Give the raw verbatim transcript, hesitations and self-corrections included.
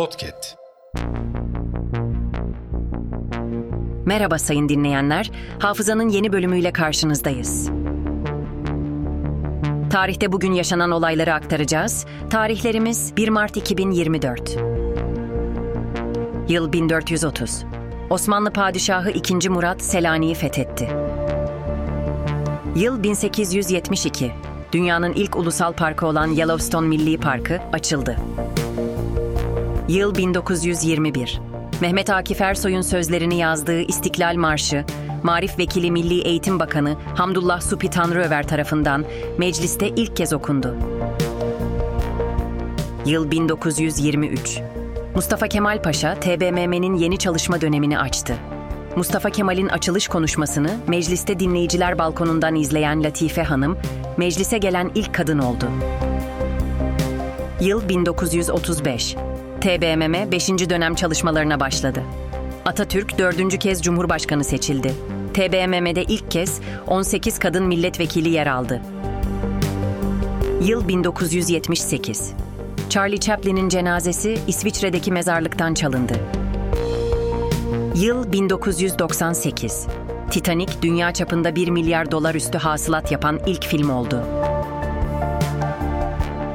Podcast. Merhaba sayın dinleyenler, Hafıza'nın yeni bölümüyle karşınızdayız. Tarihte bugün yaşanan olayları aktaracağız. Tarihlerimiz bir Mart iki bin yirmi dört. Yıl bin dört yüz otuz. Osmanlı Padişahı ikinci Murat Selanik'i fethetti. Yıl bin sekiz yüz yetmiş iki. Dünyanın ilk ulusal parkı olan Yellowstone Millî Parkı açıldı. Yıl bin dokuz yüz yirmi bir. Mehmet Akif Ersoy'un sözlerini yazdığı İstiklal Marşı, Marif Vekili Milli Eğitim Bakanı Hamdullah Supitan Röver tarafından mecliste ilk kez okundu. Yıl bin dokuz yüz yirmi üç. Mustafa Kemal Paşa, T B M M'nin yeni çalışma dönemini açtı. Mustafa Kemal'in açılış konuşmasını mecliste dinleyiciler balkonundan izleyen Latife Hanım, meclise gelen ilk kadın oldu. Yıl bin dokuz yüz otuz beş. T B M M beşinci dönem çalışmalarına başladı. Atatürk dördüncü kez Cumhurbaşkanı seçildi. T B M M'de ilk kez on sekiz kadın milletvekili yer aldı. Yıl bin dokuz yüz yetmiş sekiz. Charlie Chaplin'in cenazesi İsviçre'deki mezarlıktan çalındı. Yıl bin dokuz yüz doksan sekiz. Titanic, dünya çapında bir milyar dolar üstü hasılat yapan ilk film oldu.